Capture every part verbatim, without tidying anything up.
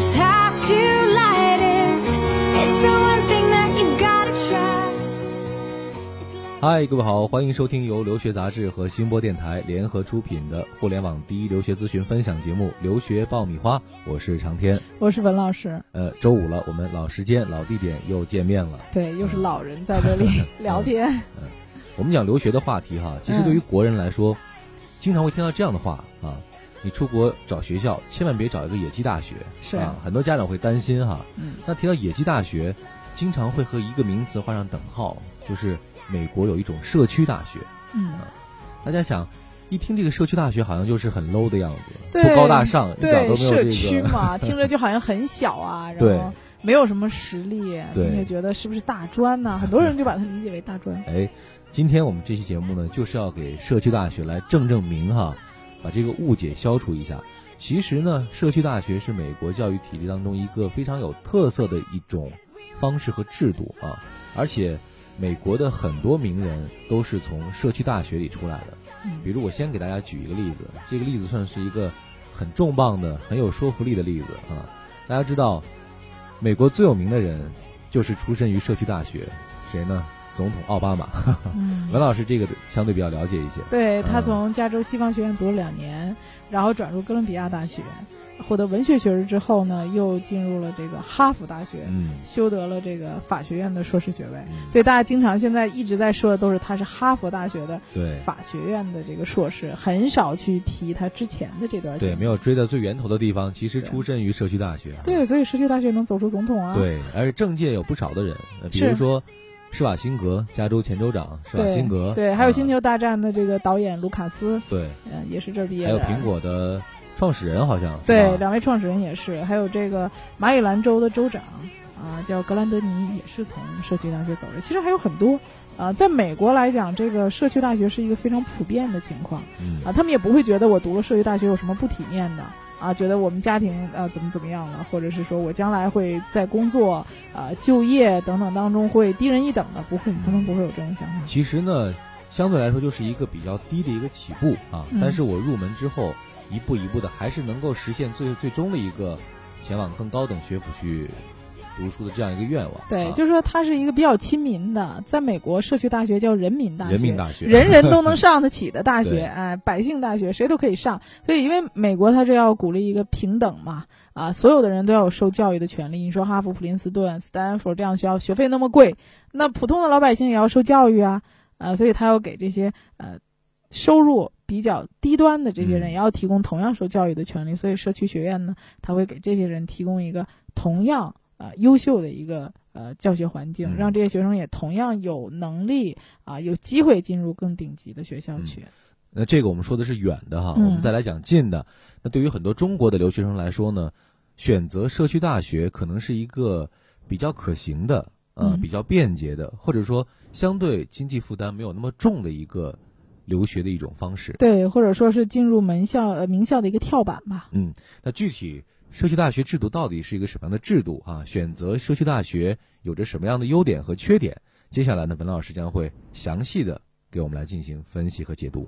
just have to light it. It's the one thing that you gotta trust. Hi， 各位好，欢迎收听由留学杂志和新播电台联合出品的互联网第一留学咨询分享节目《留学爆米花》，我是长天，我是文老师。呃，周五了，我们老时间、老地点又见面了。对，又是老人在这里聊天。嗯，我们讲留学的话题哈，其实对于国人来说，嗯、经常会听到这样的话啊。你出国找学校，千万别找一个野鸡大学，是啊，很多家长会担心哈。嗯、那提到野鸡大学，经常会和一个名词画上等号，就是美国有一种社区大学。嗯、啊，大家想，一听这个社区大学，好像就是很 low 的样子，不高大上，一点都没有这个。社区嘛，听着就好像很小啊，然后没有什么实力，你也觉得是不是大专呢、啊？很多人就把它理解为大专。哎，今天我们这期节目呢，就是要给社区大学来正正名哈。把这个误解消除一下。其实呢，社区大学是美国教育体系当中一个非常有特色的一种方式和制度啊，而且美国的很多名人都是从社区大学里出来的。比如我先给大家举一个例子，这个例子算是一个很重磅的、很有说服力的例子啊。大家知道，美国最有名的人就是出身于社区大学，谁呢？总统奥巴马。呵呵、嗯、文老师这个相对比较了解一些。对，他从加州西方学院读了两年、嗯、然后转入哥伦比亚大学，获得文学学士之后呢，又进入了这个哈佛大学、嗯、修得了这个法学院的硕士学位、嗯、所以大家经常现在一直在说的都是他是哈佛大学的法学院的这个硕士，很少去提他之前的这段。对，没有追到最源头的地方，其实出身于社区大学。对，对，所以社区大学能走出总统啊。对，而且政界有不少的人，比如说施瓦辛格，加州前州长施瓦辛格。 对, 对、啊、还有星球大战的这个导演卢卡斯，对、呃、也是这毕业的。还有苹果的创始人好像，对，两位创始人也是。还有这个马里兰州的州长啊，叫格兰德尼，也是从社区大学走的。其实还有很多啊，在美国来讲，这个社区大学是一个非常普遍的情况、嗯、啊，他们也不会觉得我读了社区大学有什么不体面的啊，觉得我们家庭呃怎么怎么样了，或者是说我将来会在工作啊、呃、就业等等当中会低人一等的，不会，他们不会有这种想法。其实呢，相对来说就是一个比较低的一个起步啊，嗯、但是我入门之后，一步一步的还是能够实现最最终的一个前往更高等学府去读书的这样一个愿望。对、啊、就是说它是一个比较亲民的，在美国社区大学叫人民大学，人民大学，人人都能上得起的大学。哎，百姓大学谁都可以上。所以因为美国它是要鼓励一个平等嘛，啊，所有的人都要有受教育的权利。你说哈佛、普林斯顿、斯坦福这样的学校学费那么贵，那普通的老百姓也要受教育啊，啊，所以他要给这些呃收入比较低端的这些人也要提供同样受教育的权利、嗯、所以社区学院呢，他会给这些人提供一个同样呃优秀的一个呃教学环境，让这些学生也同样有能力啊、呃、有机会进入更顶级的学校去、嗯、那这个我们说的是远的哈、嗯、我们再来讲近的。那对于很多中国的留学生来说呢，选择社区大学可能是一个比较可行的呃、嗯、比较便捷的，或者说相对经济负担没有那么重的一个留学的一种方式。对，或者说是进入门校呃名校的一个跳板吧。嗯，那具体社区大学制度到底是一个什么样的制度啊？选择社区大学有着什么样的优点和缺点？接下来呢，文老师将会详细的给我们来进行分析和解读。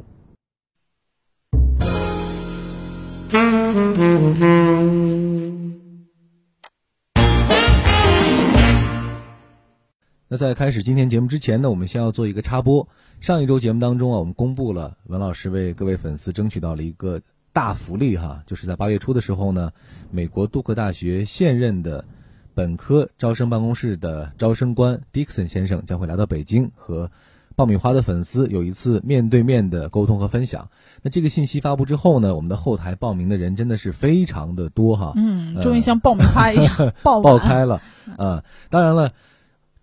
那在开始今天节目之前呢，我们先要做一个插播。上一周节目当中啊，我们公布了文老师为各位粉丝争取到了一个大福利哈，就是在八月初的时候呢，美国杜克大学现任的本科招生办公室的招生官 Dixon 先生将会来到北京，和爆米花的粉丝有一次面对面的沟通和分享。那这个信息发布之后呢，我们的后台报名的人真的是非常的多哈，嗯，终于像爆米花一样、呃、爆, 爆开了啊、呃！当然了，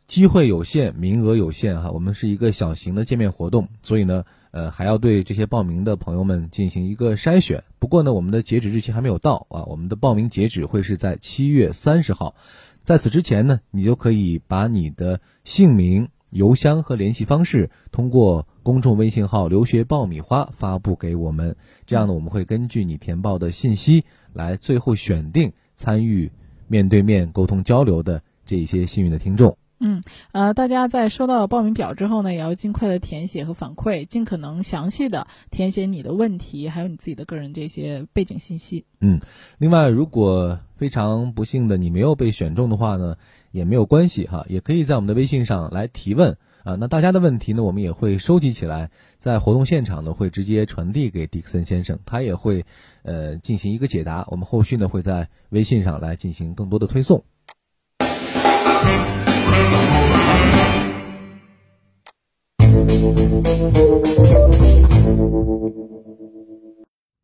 机会有限，名额有限哈，我们是一个小型的见面活动，所以呢呃，还要对这些报名的朋友们进行一个筛选。不过呢，我们的截止日期还没有到啊，我们的报名截止会是在七月三十号。在此之前呢，你就可以把你的姓名、邮箱和联系方式通过公众微信号留学爆米花发布给我们，这样呢，我们会根据你填报的信息来最后选定参与面对面沟通交流的这一些幸运的听众。嗯，呃，大家在收到报名表之后呢，也要尽快的填写和反馈，尽可能详细的填写你的问题，还有你自己的个人这些背景信息。嗯，另外，如果非常不幸的你没有被选中的话呢，也没有关系哈，也可以在我们的微信上来提问啊。那大家的问题呢，我们也会收集起来，在活动现场呢会直接传递给Dixon先生，他也会呃进行一个解答。我们后续呢会在微信上来进行更多的推送。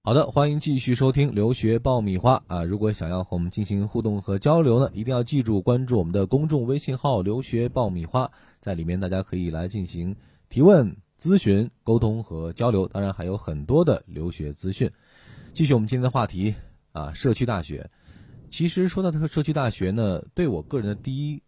好的，欢迎继续收听留学爆米花啊！如果想要和我们进行互动和交流呢，一定要记住关注我们的公众微信号留学爆米花，在里面大家可以来进行提问、咨询、沟通和交流，当然还有很多的留学资讯。继续我们今天的话题啊，社区大学。其实说到这个社区大学呢，对我个人的第一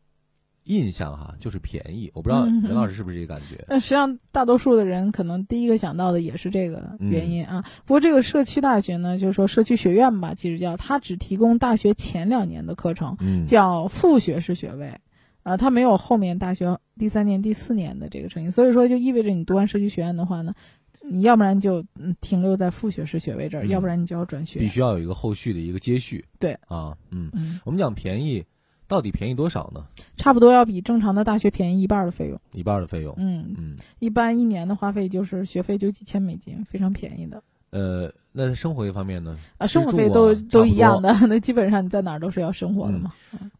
印象哈、啊、就是便宜，我不知道任老师是不是这个感觉。那、嗯、实际上大多数的人可能第一个想到的也是这个原因啊、嗯、不过这个社区大学呢，就是说社区学院吧，其实叫它只提供大学前两年的课程、嗯、叫副学士学位啊、呃，它没有后面大学第三年第四年的这个成绩，所以说就意味着你读完社区学院的话呢，你要不然就停留在副学士学位这儿、嗯、要不然你就要转学，必须要有一个后续的一个接续。对啊， 嗯, 嗯我们讲便宜到底便宜多少呢？差不多要比正常的大学便宜一半的费用。一半的费用。嗯嗯，一般一年的花费就是学费就几千美金，非常便宜的。呃，那生活一方面呢？啊，生活费都都一样的，那基本上你在哪儿都是要生活的嘛、嗯。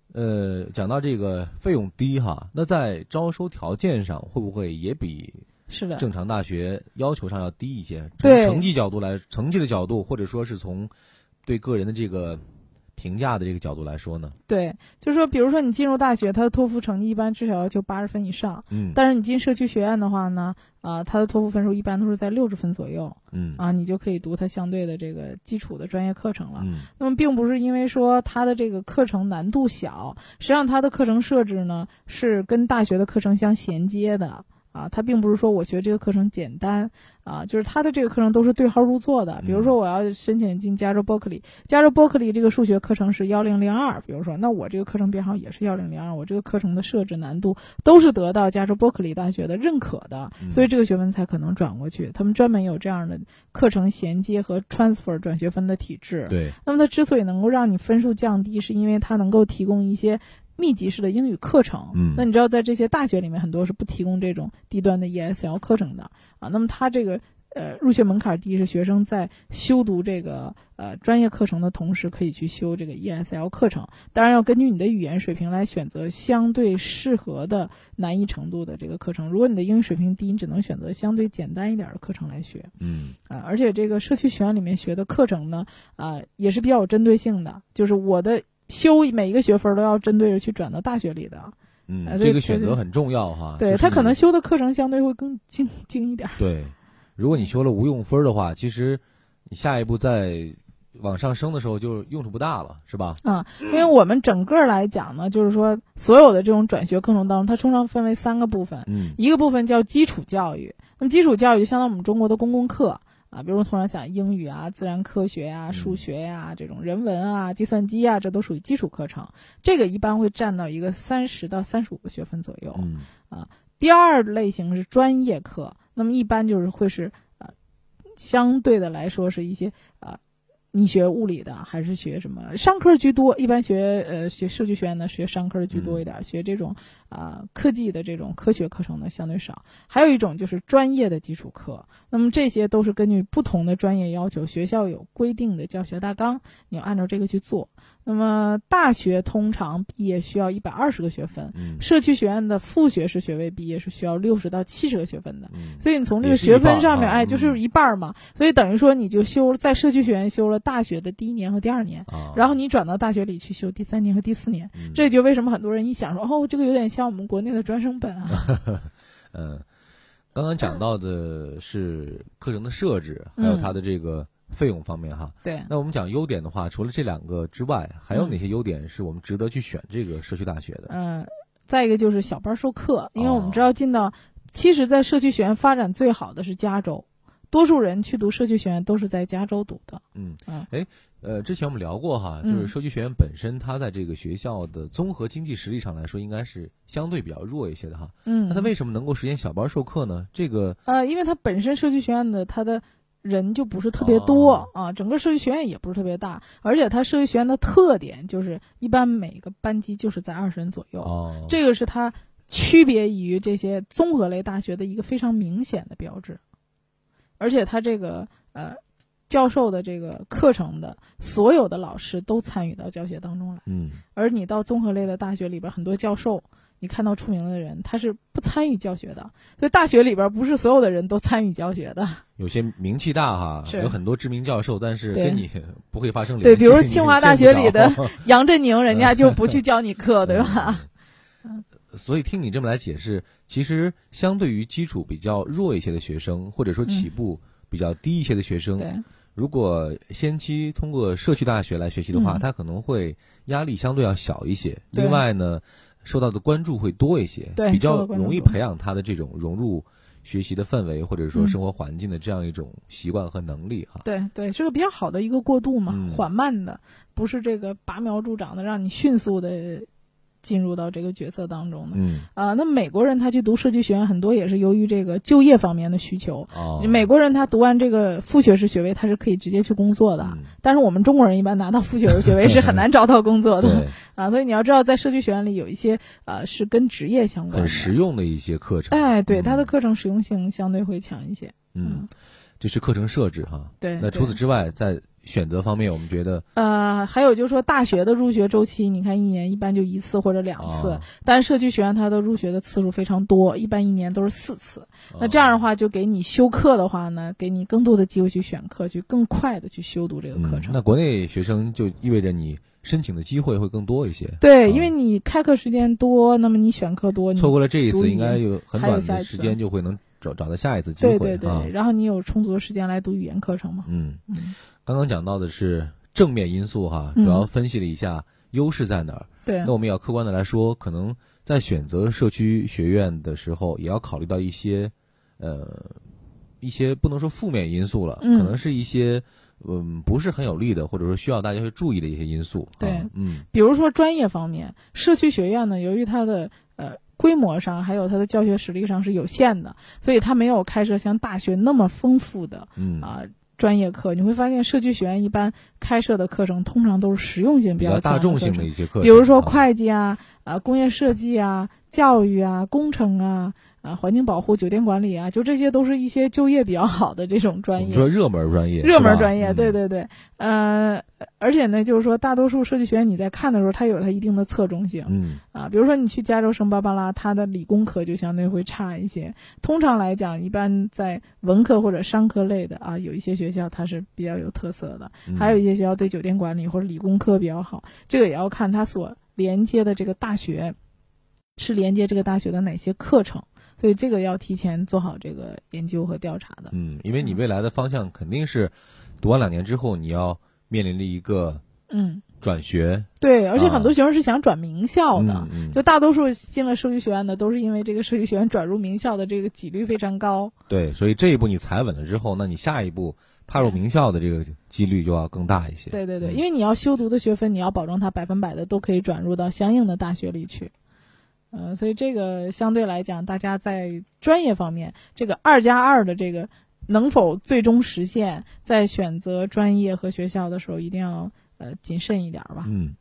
呃，讲到这个费用低哈，那在招收条件上会不会也比？是的，正常大学要求上要低一些。对，成绩角度来，成绩的角度，或者说是从对个人的这个。评价的这个角度来说呢，对，就是说比如说你进入大学，他的托福成绩一般至少要求八十分以上，嗯，但是你进社区学院的话呢，啊、呃，他的托福分数一般都是在六十分左右，嗯，啊，你就可以读他相对的这个基础的专业课程了。嗯，那么并不是因为说他的这个课程难度小，实际上他的课程设置呢是跟大学的课程相衔接的。啊，它并不是说我学这个课程简单啊，就是它的这个课程都是对号入座的。比如说，我要申请进加州伯克利，加州伯克利这个数学课程是幺零零二，比如说，那我这个课程编号也是幺零零二，我这个课程的设置难度都是得到加州伯克利大学的认可的，所以这个学分才可能转过去。他们专门有这样的课程衔接和 transfer 转学分的体制。对，那么它之所以能够让你分数降低，是因为它能够提供一些。密集式的英语课程，嗯，那你知道在这些大学里面很多是不提供这种低端的 E S L 课程的啊。那么它这个呃入学门槛低，是学生在修读这个呃专业课程的同时可以去修这个 E S L 课程，当然要根据你的语言水平来选择相对适合的难易程度的这个课程。如果你的英语水平低，你只能选择相对简单一点的课程来学，嗯啊、呃，而且这个社区学院里面学的课程呢啊、呃、也是比较有针对性的，就是我的。修每一个学分都要针对着去转到大学里的，嗯，呃、这个选择很重要哈。对、就是、他可能修的课程相对会更精精一点。对，如果你修了无用分的话，其实你下一步再往上升的时候就用处不大了，是吧？啊、嗯，因为我们整个来讲呢，就是说所有的这种转学课程当中，它通常分为三个部分，嗯，一个部分叫基础教育，那么基础教育就相当于我们中国的公共课。啊，比如通常讲英语啊、自然科学啊、数学啊这种人文啊、计算机啊，这都属于基础课程。这个一般会占到一个三十到三十五个学分左右。嗯、啊，第二类型是专业课，那么一般就是会是啊、呃，相对的来说是一些啊。呃你学物理的还是学什么商科居多，一般学呃学社区学院呢学商科居多一点，学这种啊、呃、科技的这种科学课程呢相对少。还有一种就是专业的基础课，那么这些都是根据不同的专业要求，学校有规定的教学大纲，你要按照这个去做。那么大学通常毕业需要一百二十个学分、嗯、社区学院的副学士学位毕业是需要六十到七十个学分的、嗯、所以你从这个学分上面哎就是一半嘛、嗯、所以等于说你就修在社区学院修了大学的第一年和第二年、哦、然后你转到大学里去修第三年和第四年、嗯、这就为什么很多人一想说哦，这个有点像我们国内的专升本啊。嗯，刚刚讲到的是课程的设置、嗯、还有它的这个费用方面哈。对，那我们讲优点的话，除了这两个之外还有哪些优点是我们值得去选这个社区大学的？嗯、呃，再一个就是小班授课，因为我们知道进到、哦、其实在社区学院发展最好的是加州，多数人去读社区学院都是在加州读的。嗯嗯，哎，呃，之前我们聊过哈，就是社区学院本身，它在这个学校的综合经济实力上来说，应该是相对比较弱一些的哈。嗯，那它为什么能够实现小班授课呢？这个呃，因为它本身社区学院的它的人就不是特别多、哦、啊，整个社区学院也不是特别大，而且它社区学院的特点就是一般每个班级就是在二十人左右、哦，这个是它区别于这些综合类大学的一个非常明显的标志。而且他这个呃，教授的这个课程的所有的老师都参与到教学当中来，嗯，而你到综合类的大学里边，很多教授，你看到出名的人，他是不参与教学的，所以大学里边不是所有的人都参与教学的。有些名气大哈，有很多知名教授，但是跟你不会发生联系。对，比如清华大学里的杨振宁，人家就不去教你课，对吧？嗯。所以听你这么来解释，其实相对于基础比较弱一些的学生，或者说起步比较低一些的学生，嗯、如果先期通过社区大学来学习的话，他、嗯、可能会压力相对要小一些。另外呢，受到的关注会多一些，比较容易培养他的这种融入学习的氛围，或者说生活环境的这样一种习惯和能力哈。对对，是个比较好的一个过渡嘛，嗯、缓慢的，不是这个拔苗助长的，让你迅速的进入到这个角色当中的，嗯啊、呃，那美国人他去读社区学院，很多也是由于这个就业方面的需求。哦、美国人他读完这个副学士学位，他是可以直接去工作的。嗯、但是我们中国人一般拿到副学士学位是很难找到工作的啊，所以你要知道，在社区学院里有一些呃是跟职业相关的、很实用的一些课程。哎，对，它的课程实用性相对会强一些。嗯，嗯这是课程设置哈。对。那除此之外，在选择方面，我们觉得呃，还有就是说，大学的入学周期，你看一年一般就一次或者两次，哦、但社区学院它的入学的次数非常多，一般一年都是四次。哦、那这样的话，就给你修课的话呢，给你更多的机会去选课，去更快的去修读这个课程。嗯、那国内学生就意味着你申请的机会会更多一些。对，嗯、因为你开课时间多，那么你选课多，你错过了这一次，应该有很短的时间就会能找找到下一次机会。对对对，啊、然后你有充足的时间来读语言课程嘛？嗯嗯。嗯刚刚讲到的是正面因素哈，主要分析了一下优势在哪儿。嗯、对，那我们也要客观的来说，可能在选择社区学院的时候，也要考虑到一些，呃，一些不能说负面因素了，嗯、可能是一些嗯不是很有利的，或者说需要大家去注意的一些因素。对，啊、嗯，比如说专业方面，社区学院呢，由于它的呃。规模上还有它的教学实力上是有限的，所以它没有开设像大学那么丰富的啊、嗯呃、专业课。你会发现社区学院一般开设的课程通常都是实用性比较强的、比较大众性的一些课程，比如说会计啊、啊、呃、工业设计啊、教育啊、工程啊、啊、环境保护、酒店管理啊，就这些都是一些就业比较好的这种专业。你说热门专业，热门专业，对对对，呃，而且呢，就是说大多数社区学院你在看的时候，它有它一定的侧重性，嗯啊，比如说你去加州圣巴巴拉，它的理工科就相对会差一些。通常来讲，一般在文科或者商科类的啊，有一些学校它是比较有特色的，嗯、还有一些学校对酒店管理或者理工科比较好，这个也要看它所连接的这个大学。是连接这个大学的哪些课程，所以这个要提前做好这个研究和调查的。嗯，因为你未来的方向肯定是读完两年之后你要面临着一个嗯转学。对，而且很多学生是想转名校的，啊嗯嗯、就大多数进了社区学院的都是因为这个社区学院转入名校的这个几率非常高。对，所以这一步你踩稳了之后，那你下一步踏入名校的这个几率就要更大一些。对对对，因为你要修读的学分，你要保证它百分百的都可以转入到相应的大学里去。嗯、呃，所以这个相对来讲，大家在专业方面，这个二加二的这个能否最终实现，在选择专业和学校的时候，一定要呃谨慎一点吧。嗯，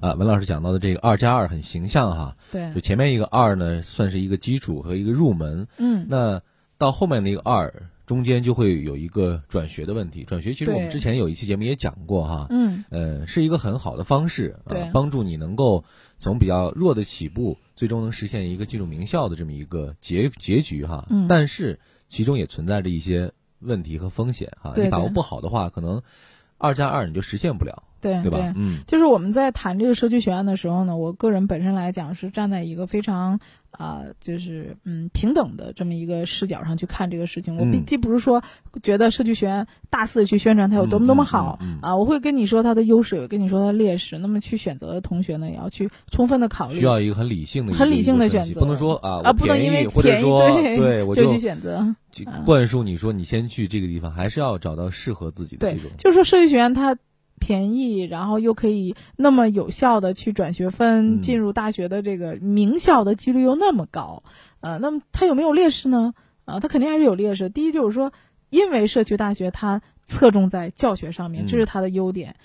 啊，文老师讲到的这个二加二很形象哈。对。就前面一个二呢，算是一个基础和一个入门。嗯。那到后面的一个二，中间就会有一个转学的问题。转学其实我们之前有一期节目也讲过哈。嗯。呃，是一个很好的方式，对，啊、帮助你能够从比较弱的起步，最终能实现一个进入名校的这么一个结结局哈。嗯。但是其中也存在着一些问题和风险哈。对对，你把握不好的话，可能二加二你就实现不了。对对吧对？嗯，就是我们在谈这个社区学院的时候呢，我个人本身来讲是站在一个非常啊、呃，就是嗯平等的这么一个视角上去看这个事情。我并既不是说觉得社区学院大肆去宣传它有多么多么好、嗯嗯嗯、啊，我会跟你说它的优势，也跟你说它的劣势。那么去选择的同学呢，也要去充分的考虑，需要一个很理性的、很理性的选择，不能说啊啊，不能因为或者说对，对我 就, 就去选择。灌输你说你先去这个地方，还是要找到适合自己的这种。对，就是说社区学院它便宜，然后又可以那么有效的去转学分、嗯、进入大学的这个名校的几率又那么高，呃，那么它有没有劣势呢？啊，它肯定还是有劣势。第一就是说，因为社区大学它侧重在教学上面，这是它的优点。嗯，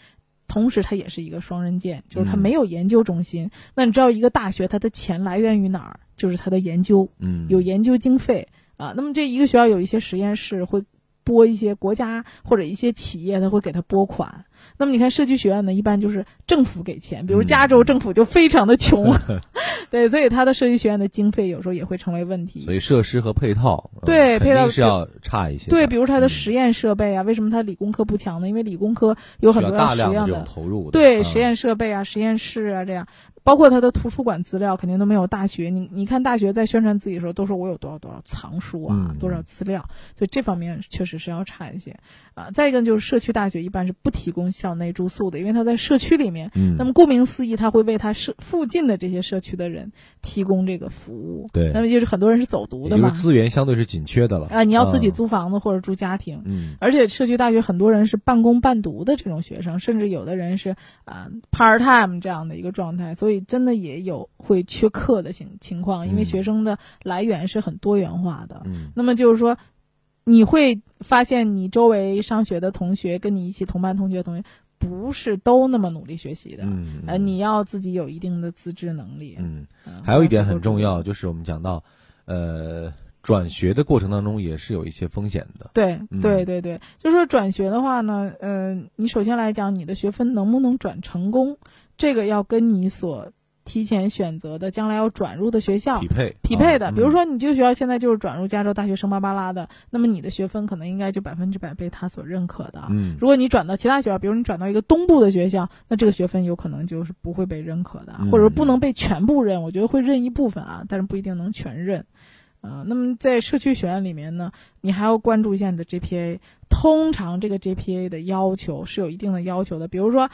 同时它也是一个双刃剑，就是它没有研究中心、嗯、那你知道一个大学它的钱来源于哪儿？就是它的研究，嗯，有研究经费啊。那么这一个学校有一些实验室会拨一些国家或者一些企业，他会给他拨款。那么你看社区学院呢，一般就是政府给钱，比如加州政府就非常的穷，嗯、对，所以他的社区学院的经费有时候也会成为问题。所以设施和配套，对，配套是要差一些。对，比如他的实验设备啊，嗯、为什么他理工科不强呢？因为理工科有很多要实验的，大量的这种投入的，对、嗯、实验设备啊、实验室啊这样。包括他的图书馆资料肯定都没有大学，你你看大学在宣传自己的时候都说我有多少多少藏书啊、嗯、多少资料，所以这方面确实是要差一些啊、呃。再一个就是社区大学一般是不提供校内住宿的，因为他在社区里面、嗯、那么顾名思义他会为他社附近的这些社区的人提供这个服务，对，那么就是很多人是走读的嘛，就是资源相对是紧缺的了啊、呃，你要自己租房子或者住家庭、嗯、而且社区大学很多人是半工半读的这种学生，甚至有的人是啊、呃、part time 这样的一个状态，所以真的也有会缺课的情情况，因为学生的来源是很多元化的、嗯、那么就是说你会发现你周围上学的同学跟你一起同班同学同学不是都那么努力学习的、嗯、呃，你要自己有一定的自制能力。嗯，还有一点很重要，就是我们讲到呃转学的过程当中也是有一些风险的。对对对对，就是说转学的话呢，呃，你首先来讲你的学分能不能转成功，这个要跟你所提前选择的将来要转入的学校匹配匹配的、啊、比如说你这个学校现在就是转入加州大学圣巴巴拉的、嗯、那么你的学分可能应该就百分之百被他所认可的、嗯、如果你转到其他学校，比如你转到一个东部的学校，那这个学分有可能就是不会被认可的、嗯、或者不能被全部认，我觉得会认一部分啊，但是不一定能全认啊、呃，那么在社区学院里面呢，你还要关注一下你的 G P A。通常这个 G P A 的要求是有一定的要求的，比如说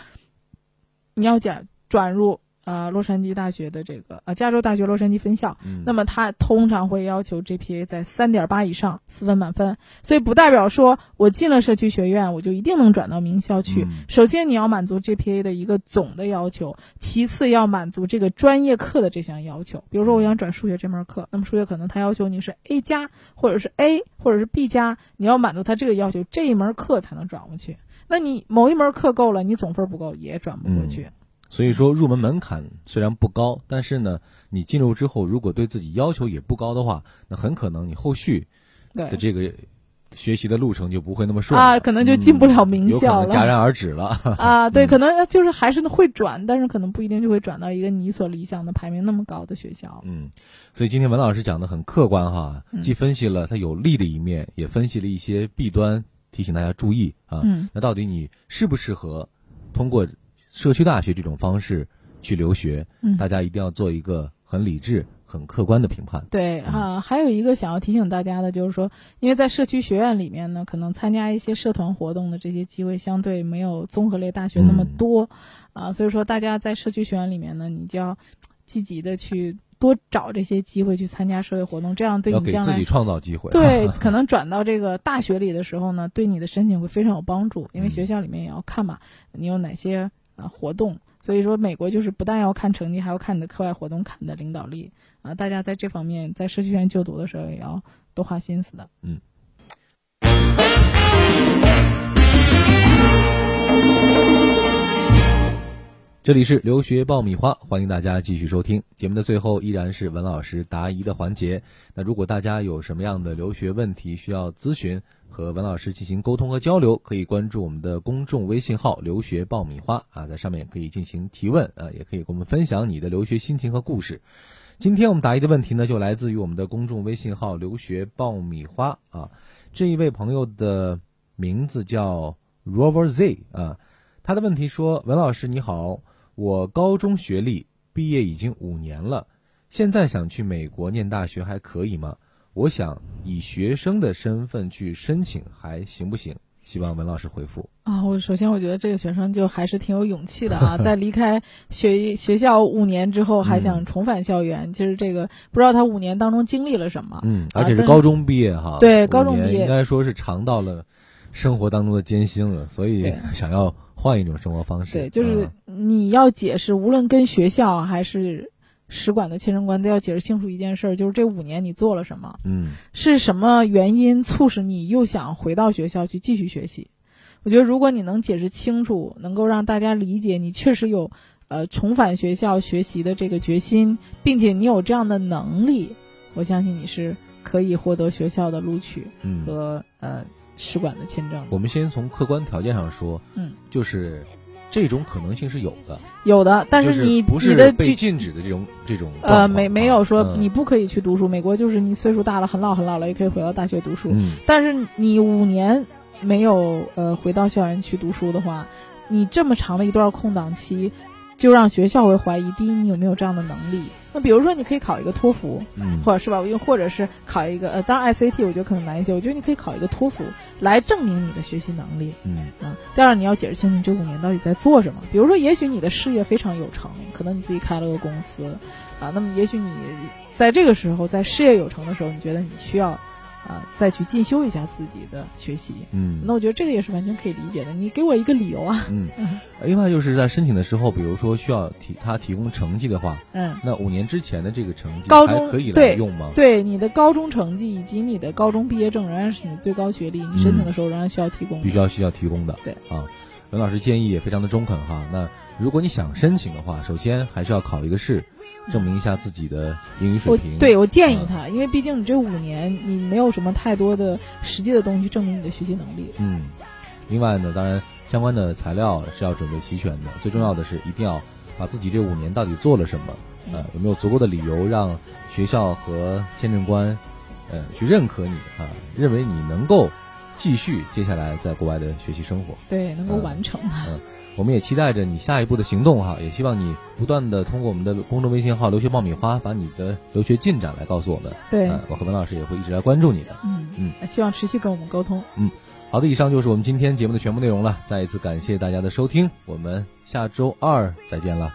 你要转转入呃洛杉矶大学的这个呃加州大学洛杉矶分校，嗯、那么它通常会要求 G P A 在 三点八 以上，四分满分。所以不代表说我进了社区学院我就一定能转到名校去。嗯、首先你要满足 G P A 的一个总的要求，其次要满足这个专业课的这项要求。比如说我想转数学这门课，那么数学可能它要求你是 A 加或者是 A 或者是 B 加，你要满足它这个要求，这一门课才能转过去。那你某一门课够了，你总分不够也转不过去。嗯，所以说入门门槛虽然不高，但是呢你进入之后如果对自己要求也不高的话，那很可能你后续的这个学习的路程就不会那么顺啊，可能就进不了名校了，嗯、有可能戛然而止了啊。对，可能就是还是会转，但是可能不一定就会转到一个你所理想的排名那么高的学校。嗯，所以今天文老师讲的很客观哈，既分析了它有利的一面，也分析了一些弊端，提醒大家注意啊。嗯，那到底你适不适合通过社区大学这种方式去留学，嗯、大家一定要做一个很理智很客观的评判。对啊、呃，还有一个想要提醒大家的就是说，因为在社区学院里面呢，可能参加一些社团活动的这些机会相对没有综合类大学那么多啊、嗯呃，所以说大家在社区学院里面呢，你就要积极的去多找这些机会去参加社会活动，这样对你将来要给自己创造机会。对，可能转到这个大学里的时候呢，对你的申请会非常有帮助，因为学校里面也要看嘛，你有哪些活动，所以说美国就是不但要看成绩，还要看你的课外活动，看你的领导力啊、呃！大家在这方面，在社区学院就读的时候也要多花心思的。嗯。这里是留学爆米花，欢迎大家继续收听节目的最后，依然是文老师答疑的环节。那如果大家有什么样的留学问题需要咨询，和文老师进行沟通和交流，可以关注我们的公众微信号"留学爆米花"啊，在上面可以进行提问啊，也可以跟我们分享你的留学心情和故事。今天我们答疑的问题呢，就来自于我们的公众微信号"留学爆米花"啊，这一位朋友的名字叫 Rover Z 啊。他的问题说，文老师你好，我高中学历，毕业已经五年了，现在想去美国念大学还可以吗？我想以学生的身份去申请还行不行？希望文老师回复啊！我首先我觉得这个学生就还是挺有勇气的啊，在离开学学校五年之后还想重返校园，嗯、就是这个不知道他五年当中经历了什么。嗯，而且是高中毕业哈，啊、对，高中毕业应该说是尝到了生活当中的艰辛了，所以想要换一种生活方式。对，就是你要解释，无论跟学校还是使馆的签证官都要解释清楚一件事儿，就是这五年你做了什么，嗯，是什么原因促使你又想回到学校去继续学习。我觉得如果你能解释清楚，能够让大家理解你确实有呃重返学校学习的这个决心，并且你有这样的能力，我相信你是可以获得学校的录取和、嗯、呃使馆的签证。我们先从客观条件上说，嗯，就是这种可能性是有的，有的，但是你、就是、不是被禁止的这种这种呃，没没有说你不可以去读书。嗯、美国就是你岁数大了，很老很老了，也可以回到大学读书。嗯、但是你五年没有呃回到校园去读书的话，你这么长的一段空档期，就让学校会怀疑：第一，你有没有这样的能力？那比如说，你可以考一个托福，嗯、或者是吧，又或者是考一个呃，当然 S A T 我觉得可能难一些。我觉得你可以考一个托福来证明你的学习能力。嗯啊，第二，你要解释清楚你这五年到底在做什么。比如说，也许你的事业非常有成，可能你自己开了个公司，啊，那么也许你在这个时候，在事业有成的时候，你觉得你需要。啊，再去进修一下自己的学习，嗯，那我觉得这个也是完全可以理解的。你给我一个理由啊，嗯。另外就是在申请的时候，比如说需要提他提供成绩的话，嗯，那五年之前的这个成绩，高中还可以来用吗？对，对，你的高中成绩以及你的高中毕业证仍然是你最高学历，你申请的时候仍然需要提供，必须要需要提供的。对啊，文老师建议也非常的中肯哈。那如果你想申请的话，首先还是要考一个试。证明一下自己的英语水平。我对我建议他，嗯、因为毕竟你这五年你没有什么太多的实际的东西去证明你的学习能力。嗯，另外呢，当然相关的材料是要准备齐全的。最重要的是，一定要把自己这五年到底做了什么，呃，有没有足够的理由让学校和签证官，呃，去认可你啊，认为你能够继续接下来在国外的学习生活。对，能够完成它。嗯嗯我们也期待着你下一步的行动哈，也希望你不断的通过我们的公众微信号“留学爆米花”把你的留学进展来告诉我们。对、呃，我和文老师也会一直来关注你的。嗯嗯，嗯希望持续跟我们沟通。嗯，好的，以上就是我们今天节目的全部内容了。再一次感谢大家的收听，我们下周二再见了。